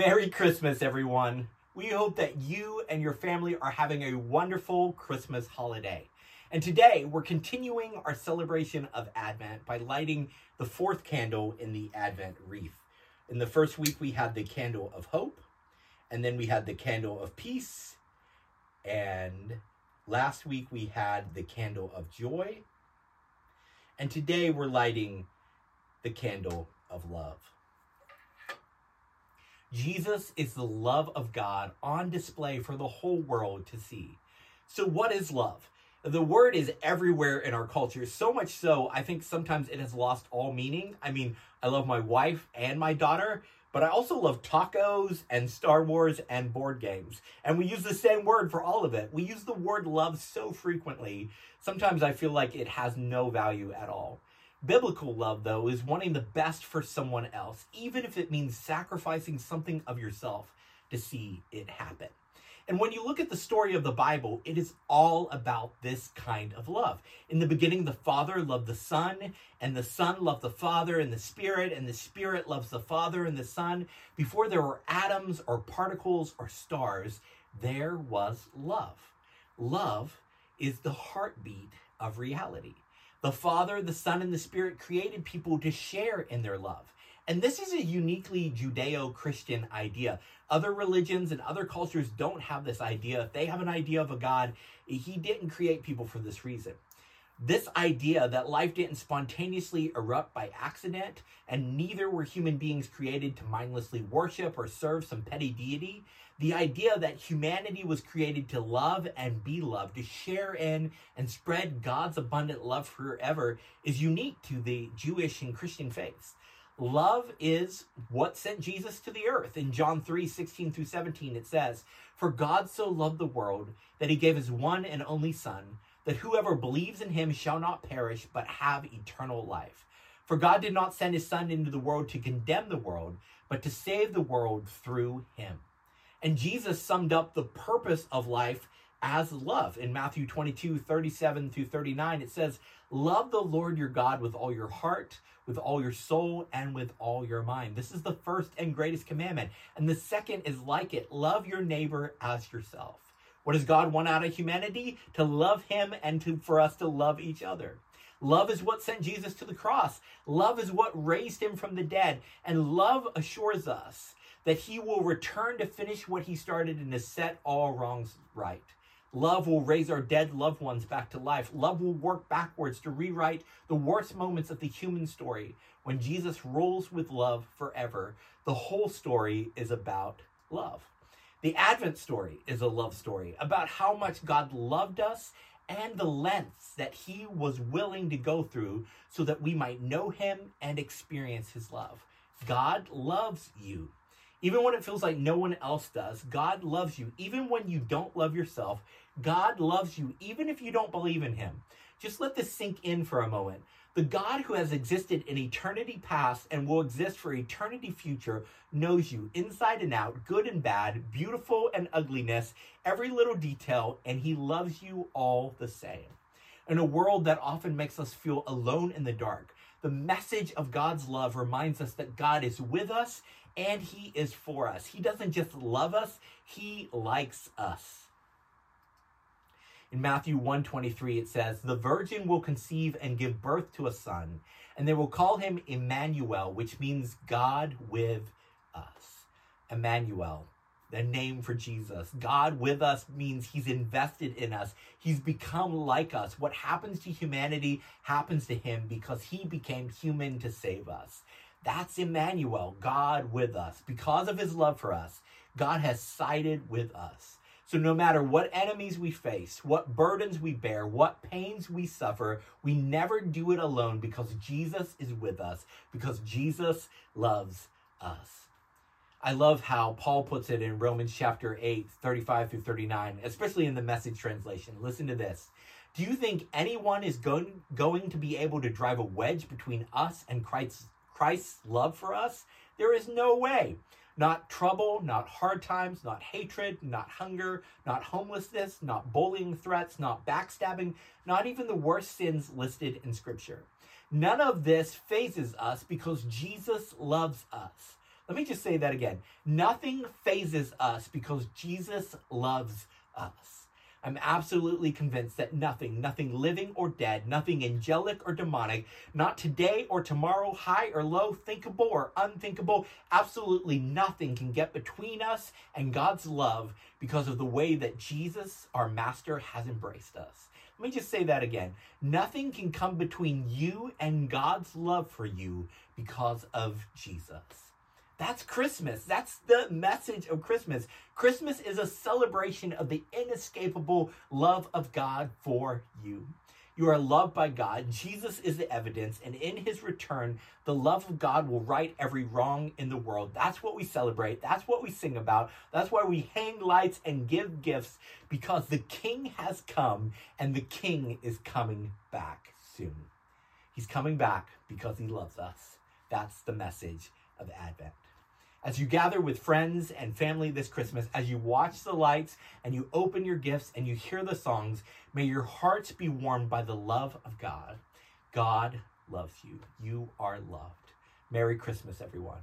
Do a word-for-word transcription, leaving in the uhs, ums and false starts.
Merry Christmas, everyone. We hope that you and your family are having a wonderful Christmas holiday. And today, we're continuing our celebration of Advent by lighting the fourth candle in the Advent wreath. In the first week, we had the candle of hope, and then we had the candle of peace, and last week we had the candle of joy, and today we're lighting the candle of love. Jesus is the love of God on display for the whole world to see. So what is love? The word is everywhere in our culture, so much so I think sometimes it has lost all meaning. I mean, I love my wife and my daughter, but I also love tacos and Star Wars and board games. And we use the same word for all of it. We use the word love so frequently, sometimes I feel like it has no value at all. Biblical love, though, is wanting the best for someone else, even if it means sacrificing something of yourself to see it happen. And when you look at the story of the Bible, it is all about this kind of love. In the beginning, the Father loved the Son, and the Son loved the Father and the Spirit, and the Spirit loves the Father and the Son. Before there were atoms or particles or stars, there was love. Love is the heartbeat of reality. The Father, the Son, and the Spirit created people to share in their love. And this is a uniquely Judeo-Christian idea. Other religions and other cultures don't have this idea. If they have an idea of a God, he didn't create people for this reason. This idea that life didn't spontaneously erupt by accident, and neither were human beings created to mindlessly worship or serve some petty deity. The idea that humanity was created to love and be loved, to share in and spread God's abundant love forever, is unique to the Jewish and Christian faiths. Love is what sent Jesus to the earth. In John three, sixteen through seventeen, it says, "For God so loved the world that he gave his one and only Son, that whoever believes in him shall not perish, but have eternal life. For God did not send his Son into the world to condemn the world, but to save the world through him." And Jesus summed up the purpose of life as love. In Matthew twenty-two, thirty-seven through thirty-nine, it says, "Love the Lord your God with all your heart, with all your soul, and with all your mind." This is the first and greatest commandment. And the second is like it. Love your neighbor as yourself. What does God want out of humanity? To love him and to, for us to love each other. Love is what sent Jesus to the cross. Love is what raised him from the dead. And love assures us that he will return to finish what he started and to set all wrongs right. Love will raise our dead loved ones back to life. Love will work backwards to rewrite the worst moments of the human story. When Jesus rules with love forever, the whole story is about love. The Advent story is a love story about how much God loved us and the lengths that he was willing to go through so that we might know him and experience his love. God loves you. Even when it feels like no one else does, God loves you. Even when you don't love yourself, God loves you, even if you don't believe in him. Just let this sink in for a moment. The God who has existed in eternity past and will exist for eternity future knows you inside and out, good and bad, beautiful and ugliness, every little detail, and he loves you all the same. In a world that often makes us feel alone in the dark, the message of God's love reminds us that God is with us and he is for us. He doesn't just love us, he likes us. In Matthew one twenty-three, it says, "The virgin will conceive and give birth to a son, and they will call him Emmanuel," which means God with us. Emmanuel, the name for Jesus. God with us means he's invested in us. He's become like us. What happens to humanity happens to him because he became human to save us. That's Emmanuel, God with us. Because of his love for us, God has sided with us. So no matter what enemies we face, what burdens we bear, what pains we suffer, we never do it alone because Jesus is with us, because Jesus loves us. I love how Paul puts it in Romans chapter eight, thirty-five through thirty-nine, especially in the Message translation. Listen to this. "Do you think anyone is going, going to be able to drive a wedge between us and Christ's, Christ's love for us? There is no way. Not trouble, not hard times, not hatred, not hunger, not homelessness, not bullying threats, not backstabbing, not even the worst sins listed in Scripture. None of this phases us because Jesus loves us. Let me just say that again. Nothing phases us because Jesus loves us. I'm absolutely convinced that nothing, nothing living or dead, nothing angelic or demonic, not today or tomorrow, high or low, thinkable or unthinkable, absolutely nothing can get between us and God's love because of the way that Jesus, our Master, has embraced us. Let me just say that again. Nothing can come between you and God's love for you because of Jesus. That's Christmas. That's the message of Christmas. Christmas is a celebration of the inescapable love of God for you. You are loved by God. Jesus is the evidence, and in his return, the love of God will right every wrong in the world. That's what we celebrate. That's what we sing about. That's why we hang lights and give gifts, because the King has come, and the King is coming back soon. He's coming back because he loves us. That's the message of Advent. As you gather with friends and family this Christmas, as you watch the lights and you open your gifts and you hear the songs, may your hearts be warmed by the love of God. God loves you. You are loved. Merry Christmas, everyone.